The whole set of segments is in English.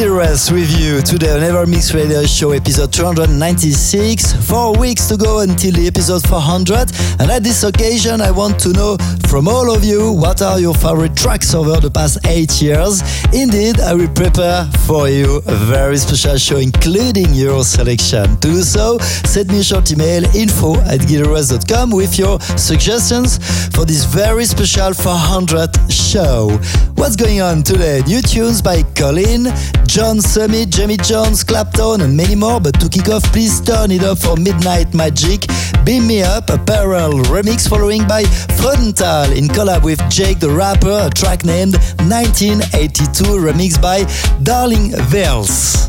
Everest with you today on Evermix Radio Show episode 296. 4 weeks to go until the episode 400, and at this occasion I want to know from all of you what are your favorite tracks over the past 8 years. Indeed, I will prepare for you a very special show including your selection. To do so, send me a short email info@gilrest.com with your suggestions for this very special 400 show. What's going on today? New tunes by Colyn, Jon Summit, Jamie Jones, Clapton and many more, but to kick off, please turn it up for Midnight Magic, Beam Me Up, a parallel remix following by Frontal in collab with Jake the Rapper, a track named 1982, remixed by Darling Veils.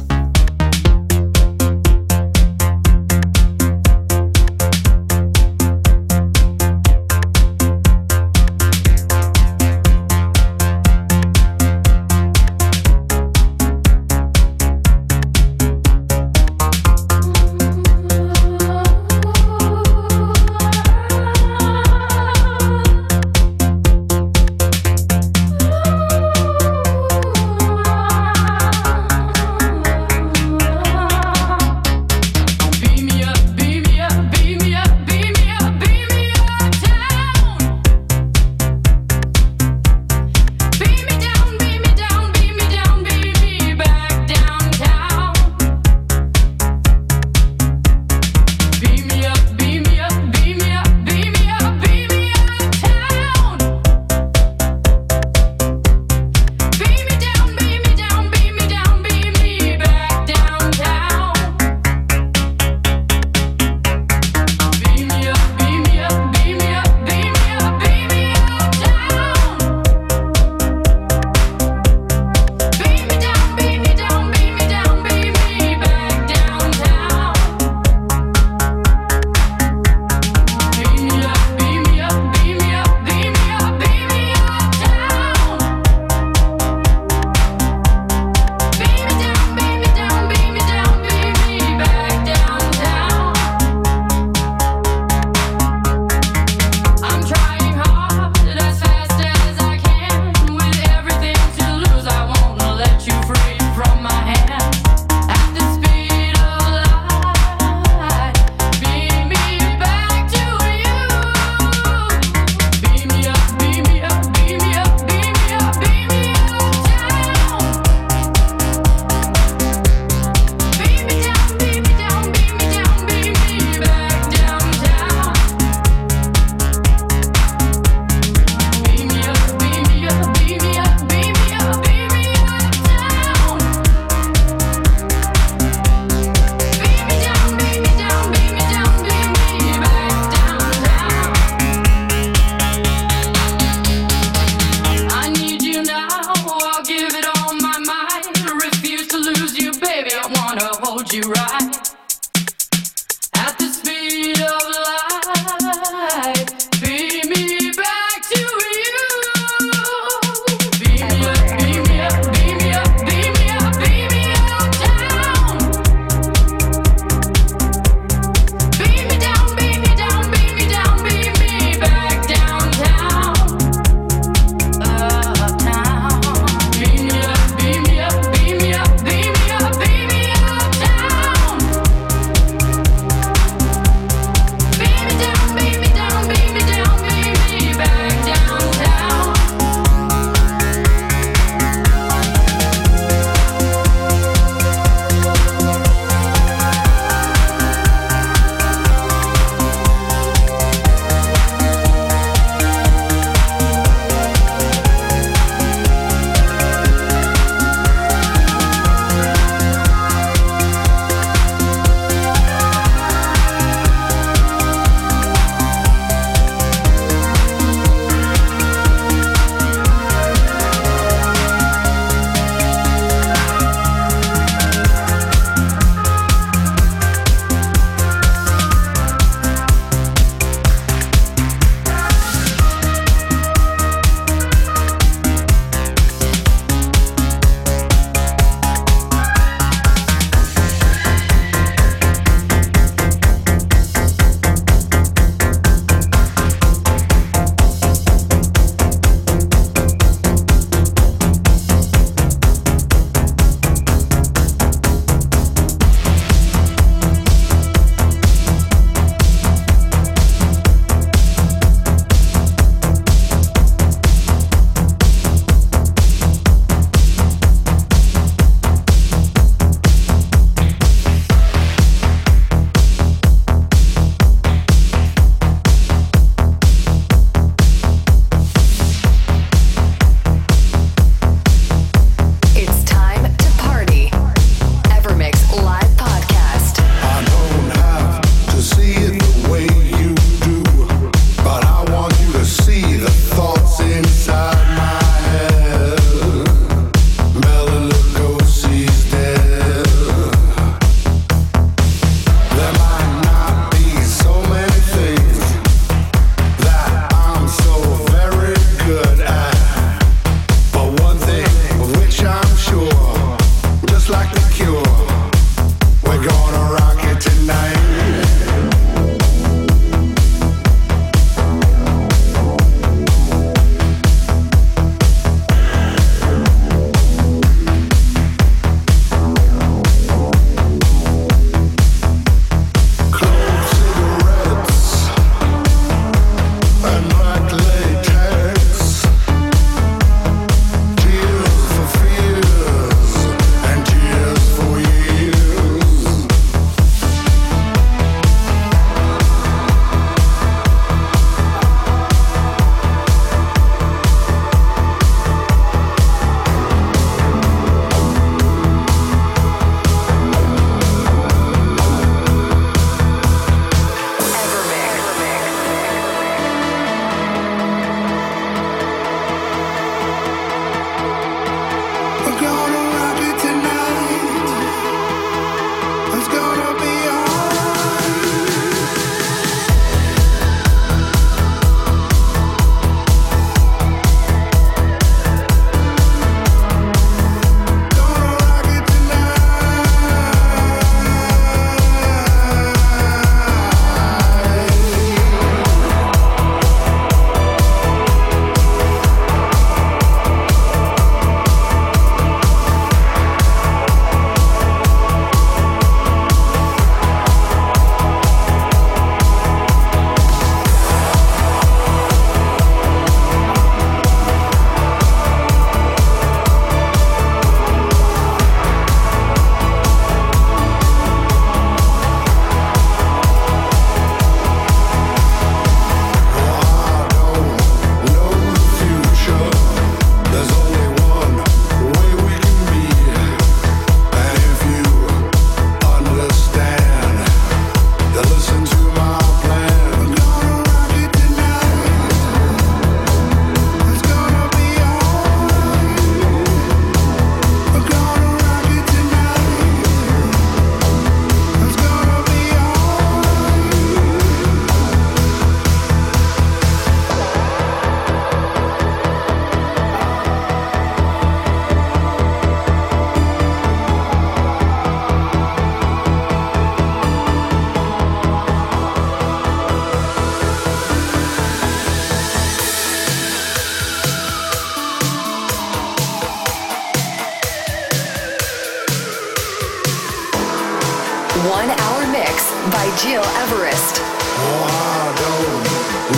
Gil Everest. Oh, I don't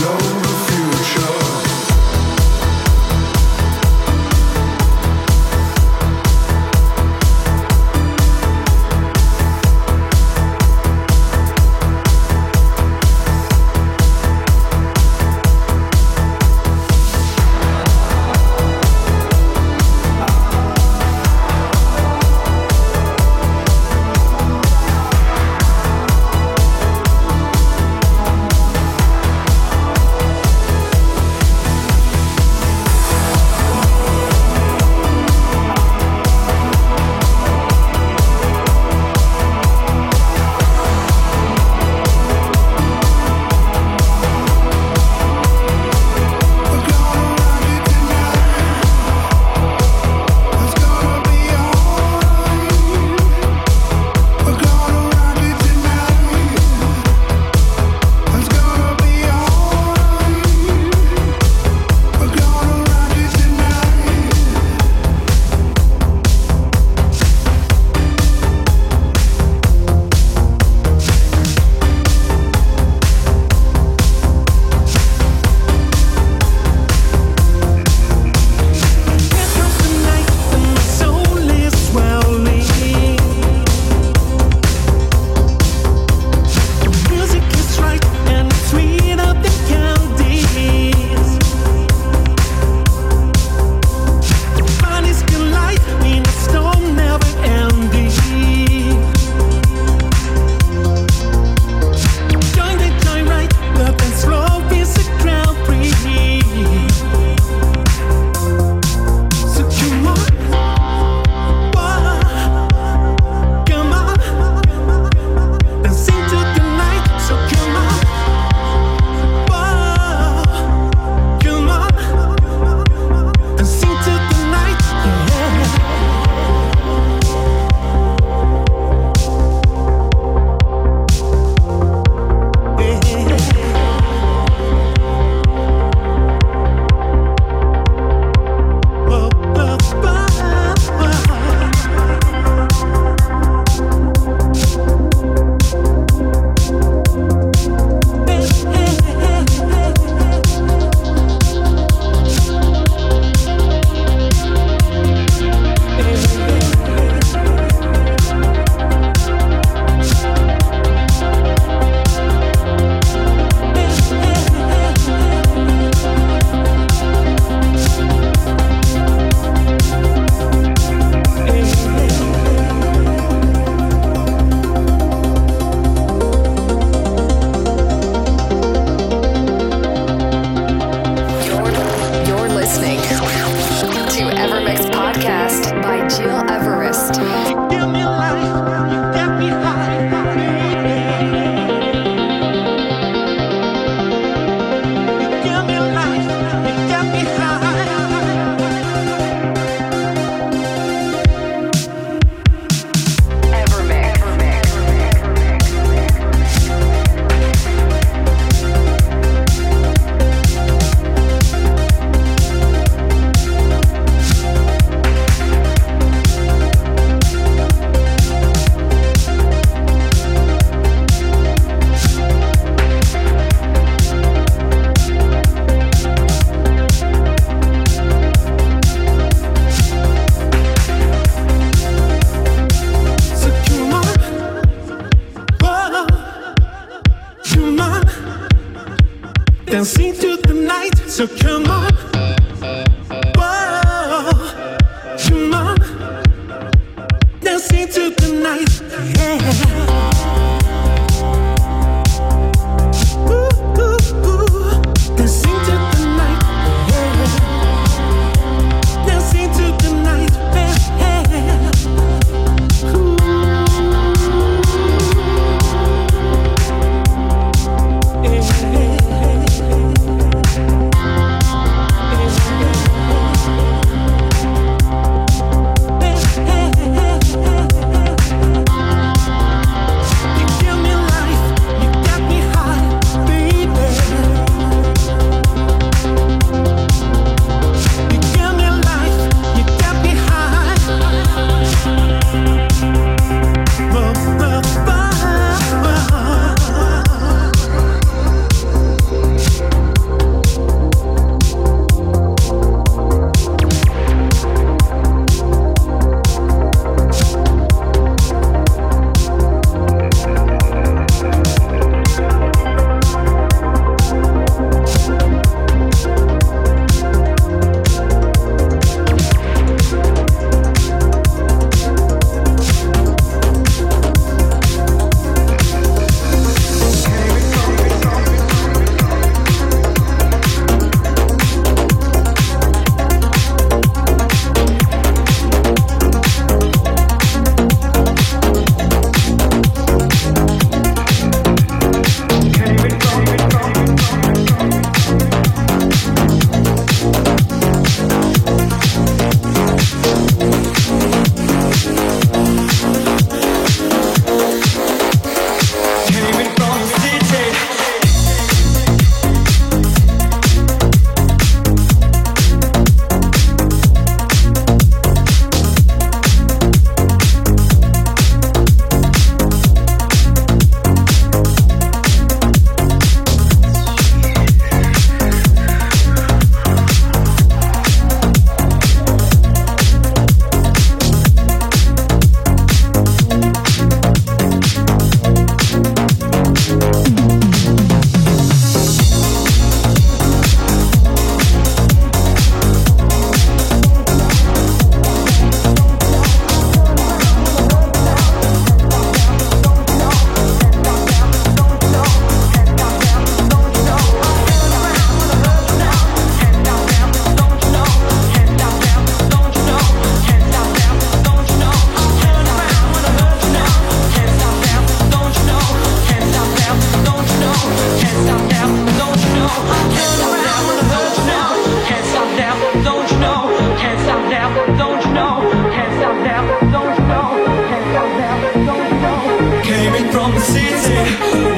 know.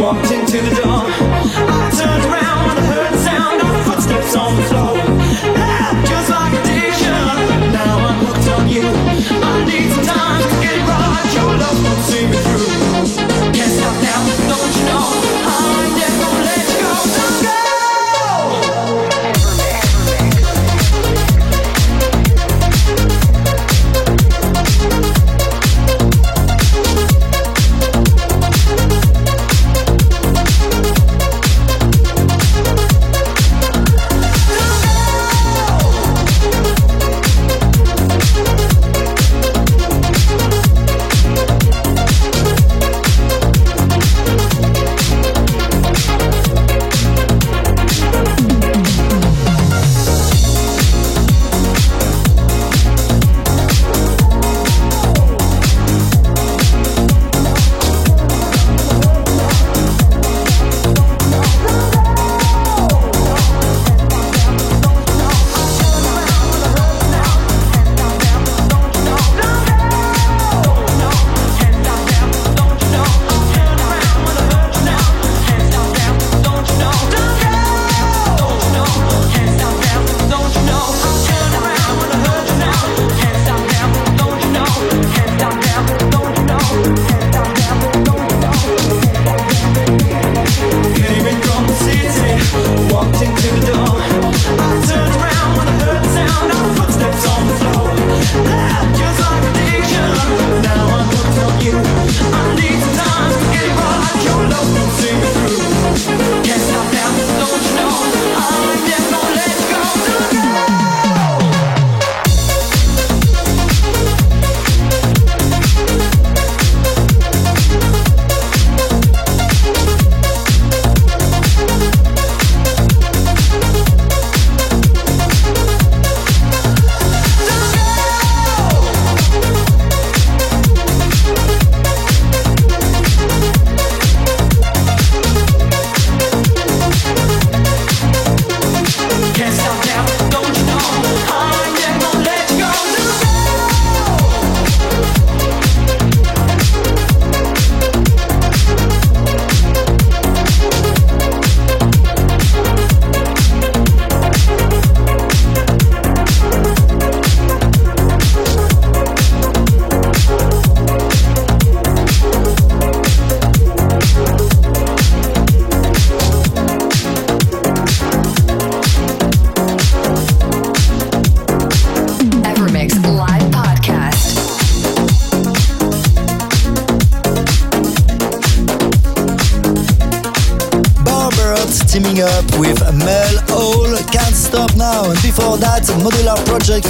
walked into the door. I turned around and heard the sound of footsteps on the floor. Ah, just like addiction, now I'm hooked on you. I need some time to get it right. Your love won't see me through. Can't stop now, don't you know? I'm never gonna let you go. Don't go.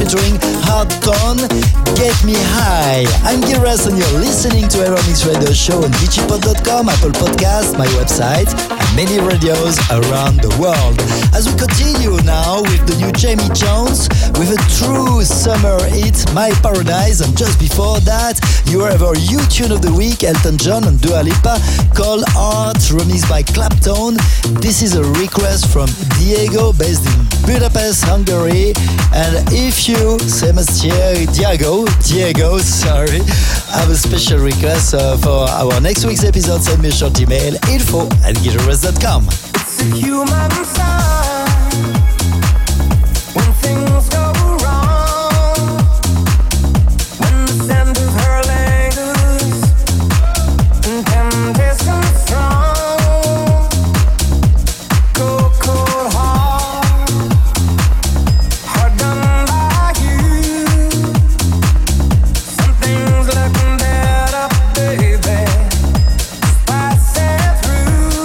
Featuring Hard Tone, Get Me High. I'm Gil Everest and you're listening to Evermix Radio Show on vichypod.com, Apple Podcasts, my website, and many radios around the world. As we continue now with the new Jamie Jones with a true summer hit, My Paradise, and just before that, you have our U-Tune of the Week, Elton John and Dua Lipa, Cold Heart, remixed by Claptone. This is a request from Diego, based in Budapest, Hungary, and if you, same as Diego, have a special request for our next week's episode, send me a short email, info@guitarist.com. It's a human sign when things go wrong, when the sand is hurling us and temptation strong, go cold hard done by you. Something's looking better, baby, pass it through.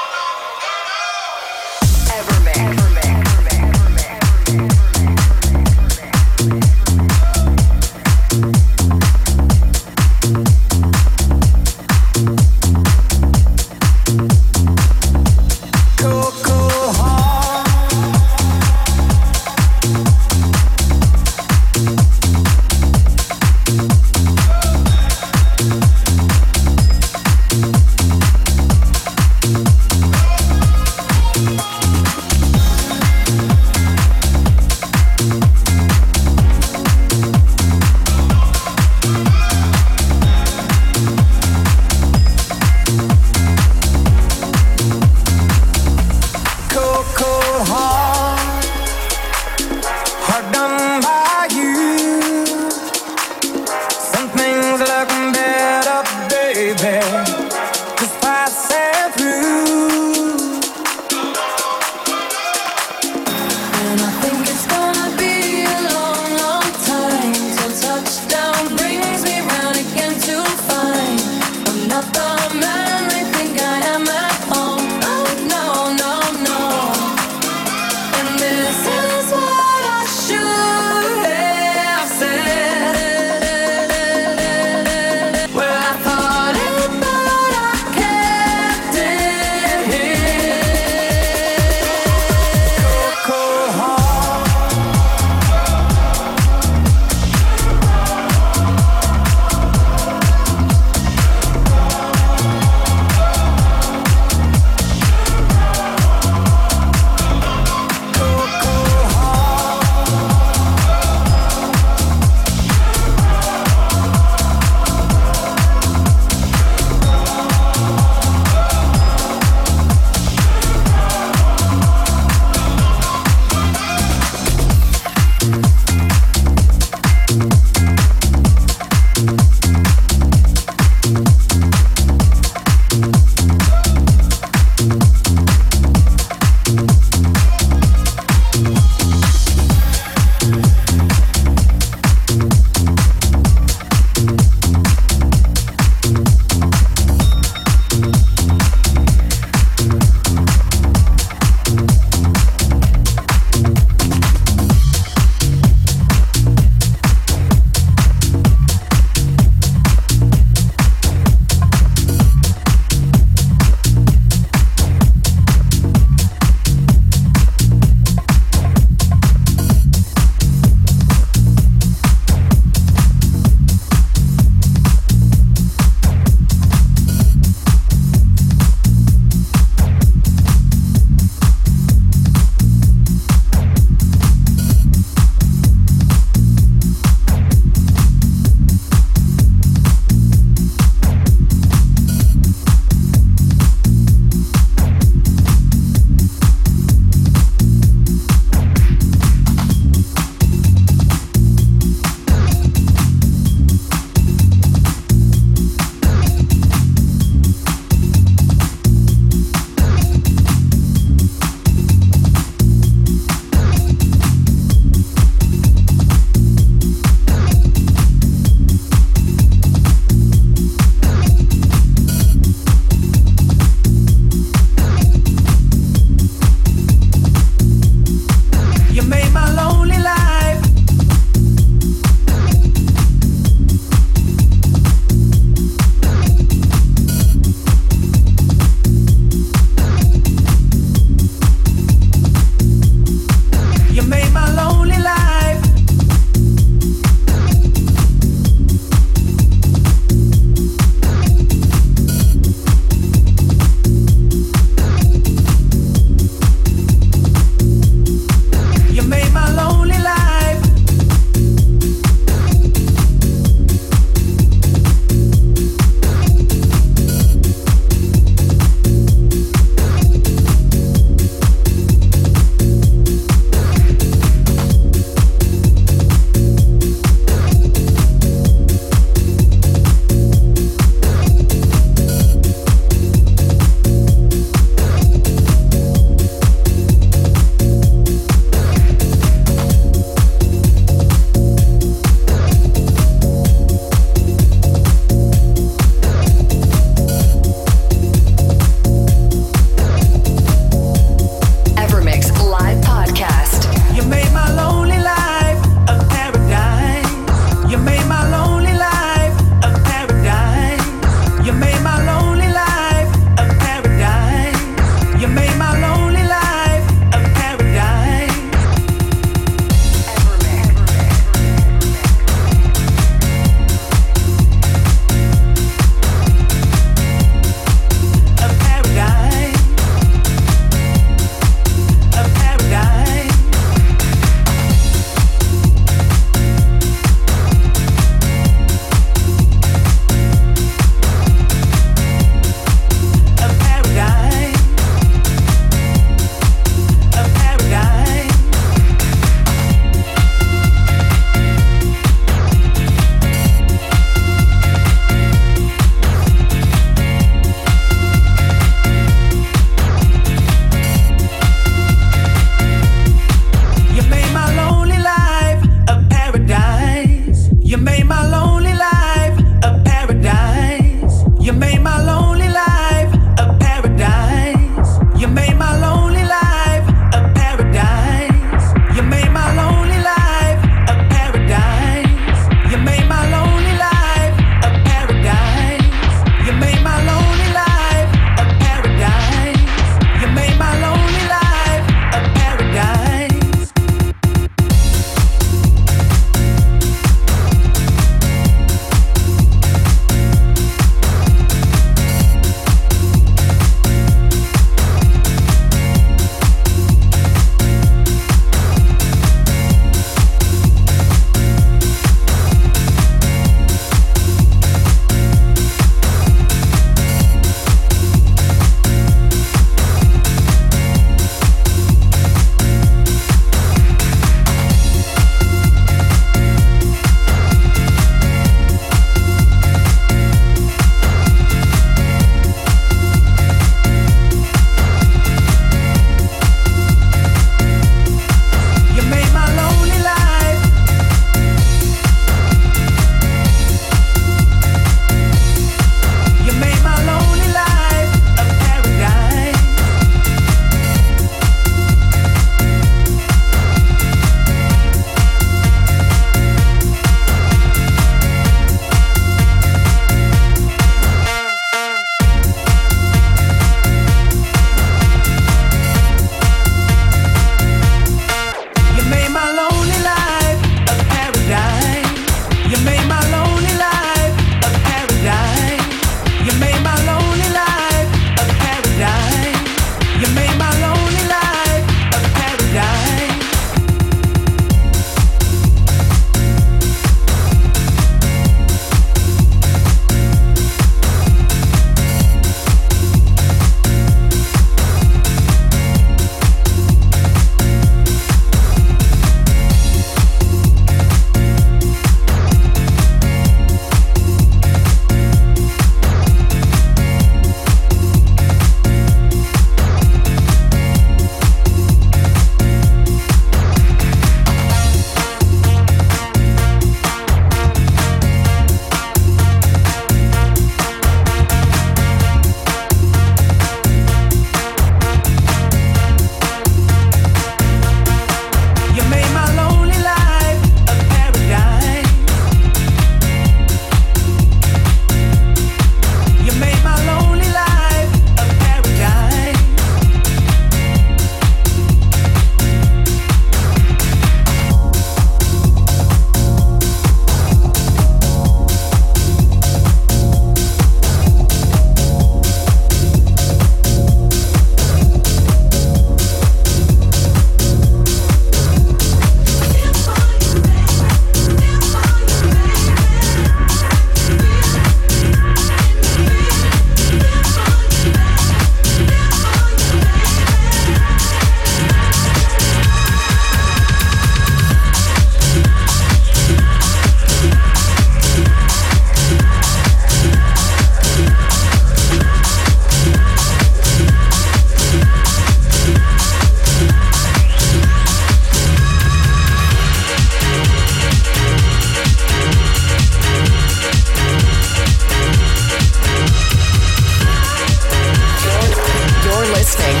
listening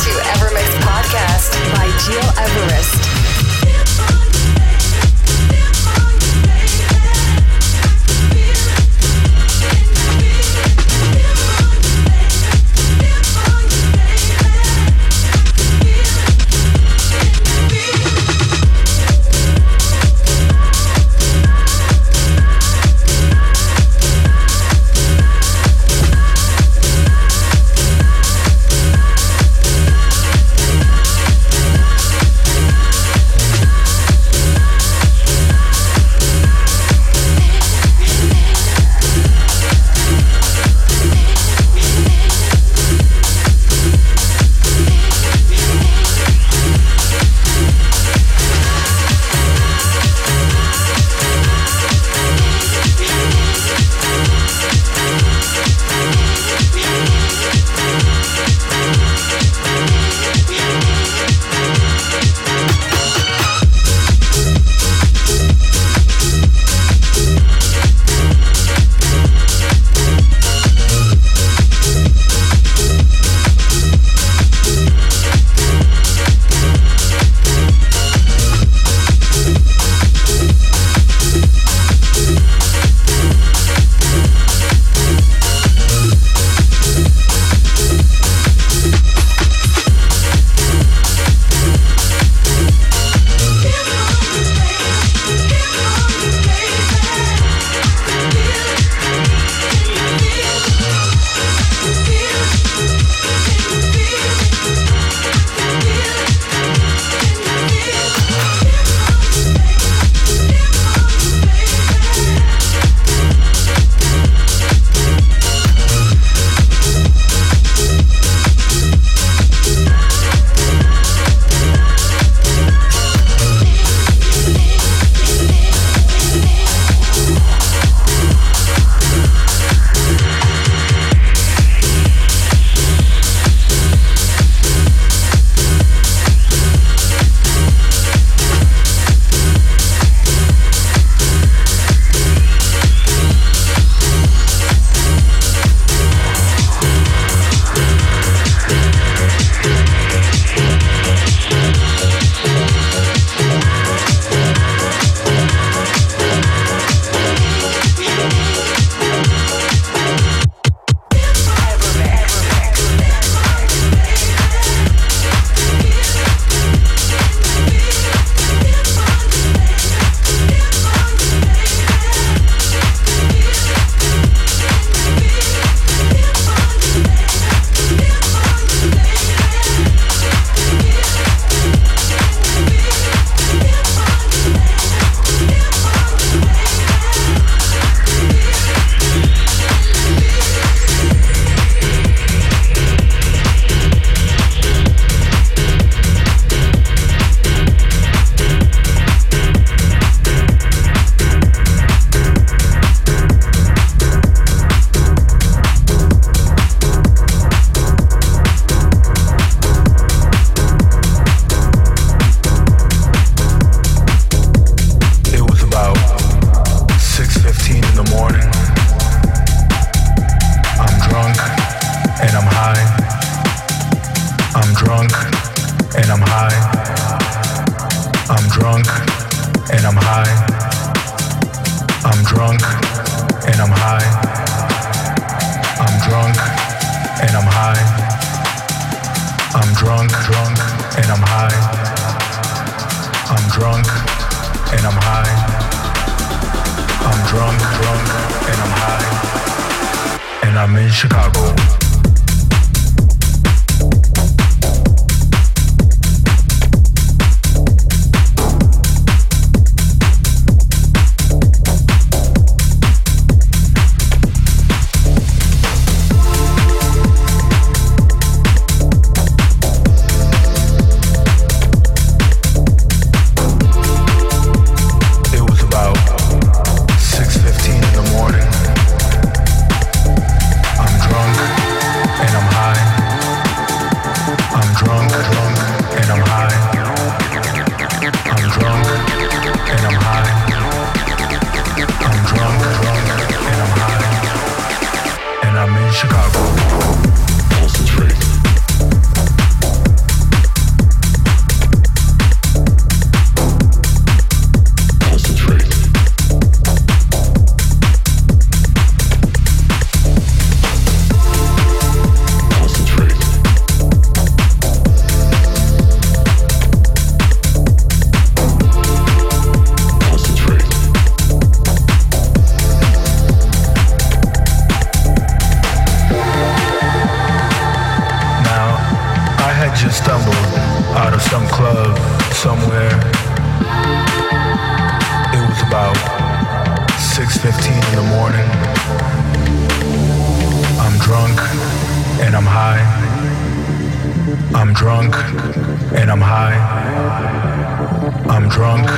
to Evermix Podcast by Gil Everest. Drunk. just stumbled out of some club somewhere. It was about 6:15 in the morning. I'm drunk and I'm high. I'm drunk and I'm high. I'm drunk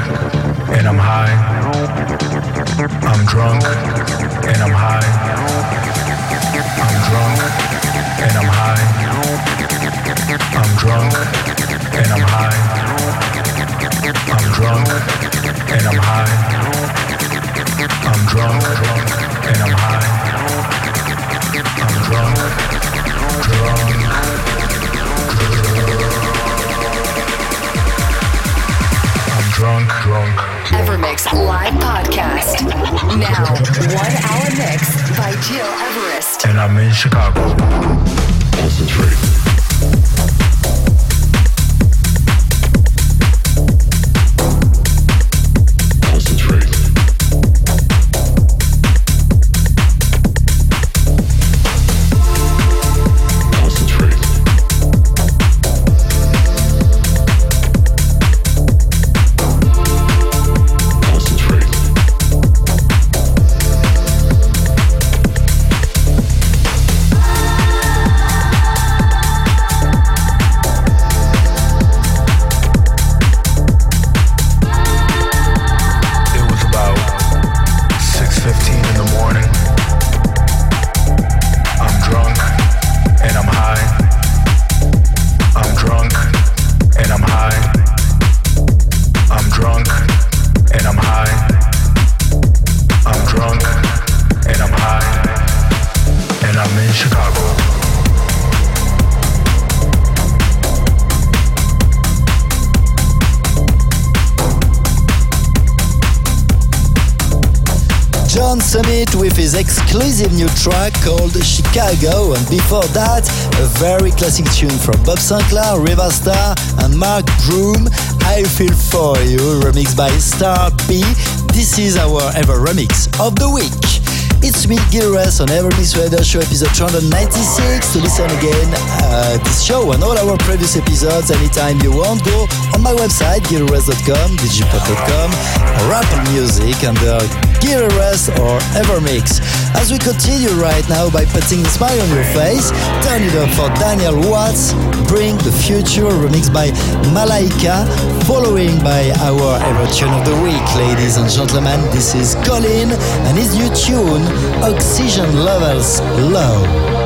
and I'm high. I'm drunk and I'm high. I'm drunk and I'm high. I'm drunk and I'm high. I'm drunk and I'm high. I'm drunk and I'm high. I'm drunk. Evermix Live Podcast. Now, 1 hour mix by Gil Everest. And I'm in Chicago. Concentrate. Jon Summit with his exclusive new track called Chicago, and before that, a very classic tune from Bob Sinclair, Riverstar and Mark Broom, I Feel For You, remixed by Star B. This is our Ever Remix of the Week. It's me, Gil Everest, on Evermix Radio Show episode 296. To listen again this show and all our previous episodes anytime you want, go on my website, gilrest.com, vichypod.com, Apple Music under Gil Everest or Evermix. As we continue right now by putting a smile on your face, turn it up for Daniel Watts, Bring the Future, remixed by Malaika, following by our Ever Tune of the Week. Ladies and gentlemen, this is Colyn and his new tune, Oxygen Levels Low.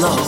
Love.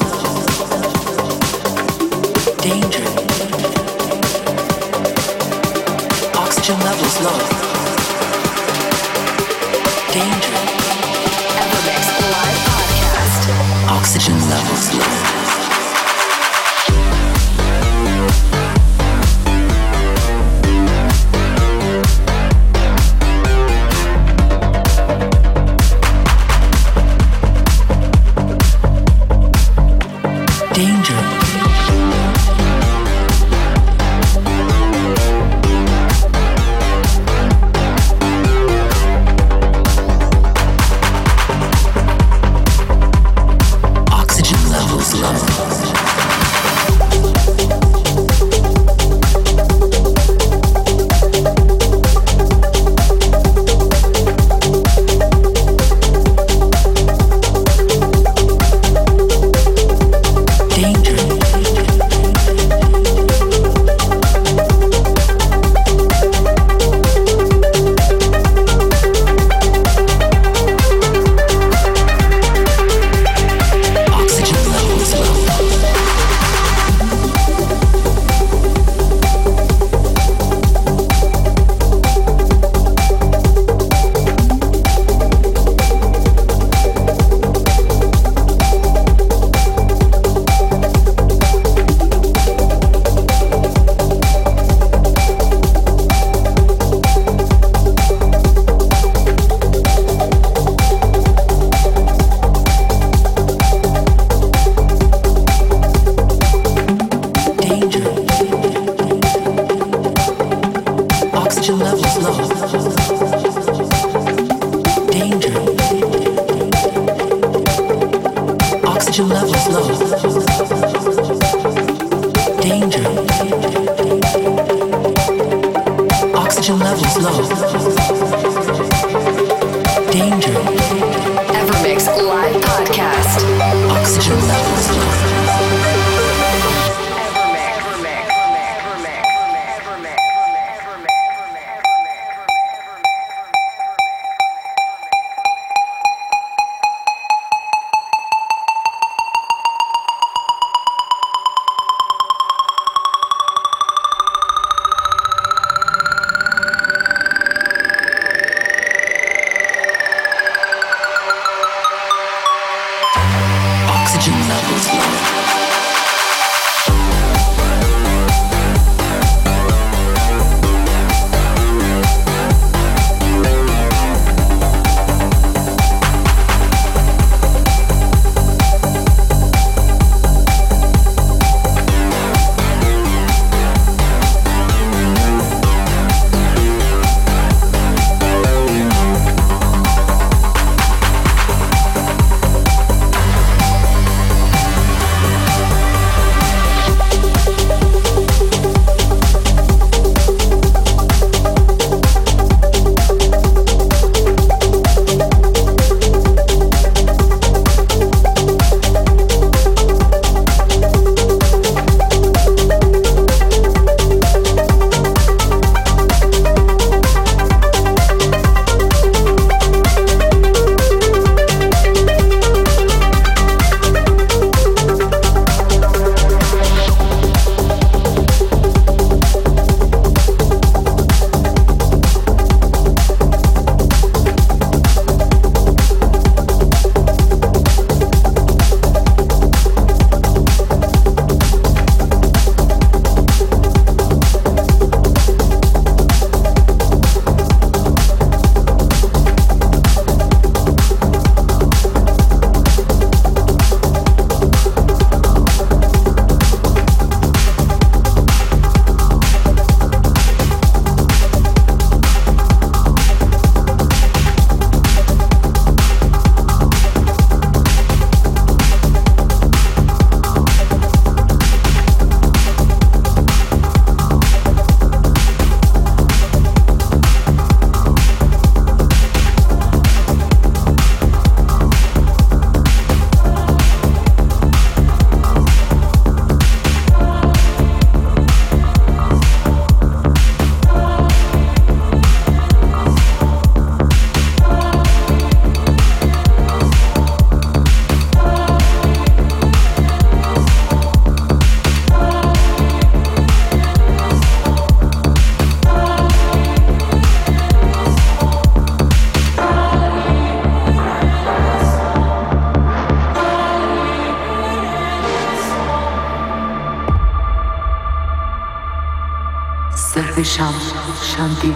Sarvesham Shanti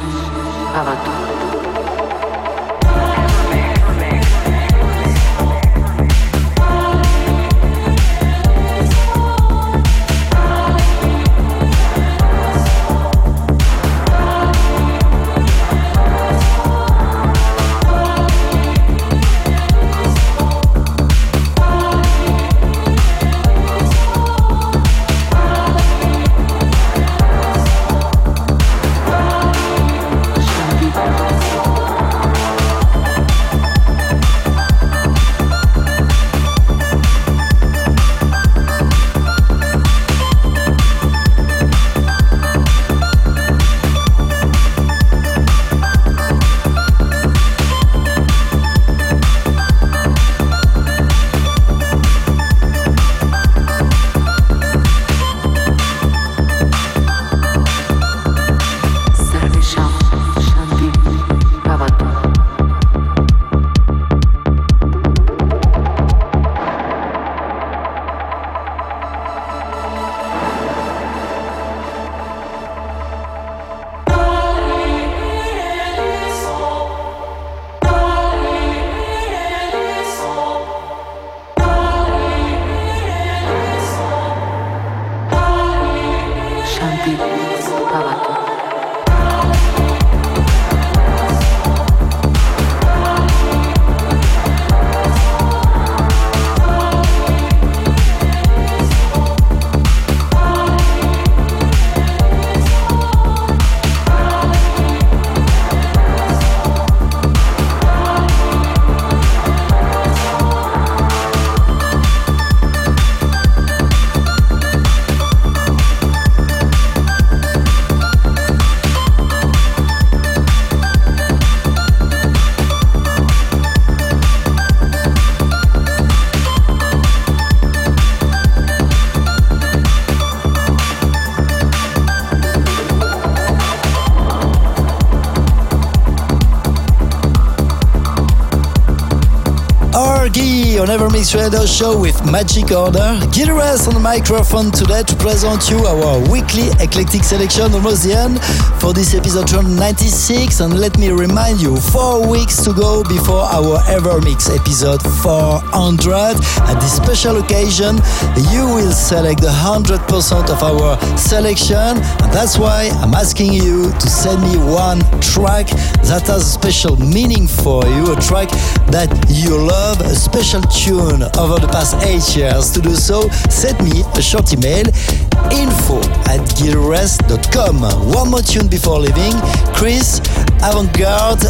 Bhavatu. On Evermix Radio Show with Magic Order. Gil Everest on the microphone today to present you our weekly eclectic selection, almost the end for this episode 196. And let me remind you, 4 weeks to go before our Evermix episode 400. At this special occasion, you will select 100% of our selection. And that's why I'm asking you to send me one track that has a special meaning for you, a track that you love, a special tune over the past 8 years. To do so, send me a short email, info@gilrest.com. One more tune before leaving, Chris Avant-Garde,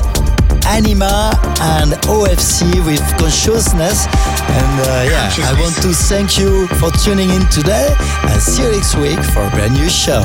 Anima and OFC with Consciousness. And I want to thank you for tuning in today and see you next week for a brand new show.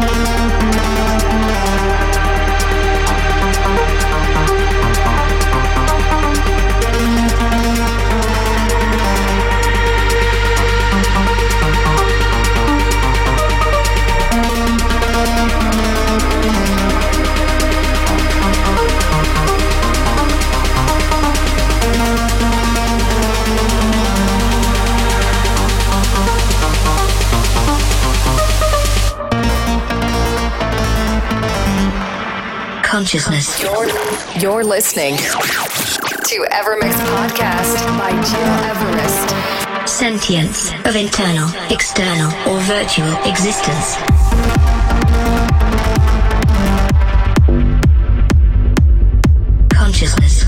Consciousness. You're listening to Evermix Podcast by Gil Everest. Sentience of internal, external, or virtual existence. Consciousness.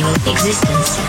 original existence.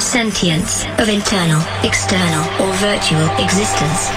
Sentience of internal, external, or virtual existence.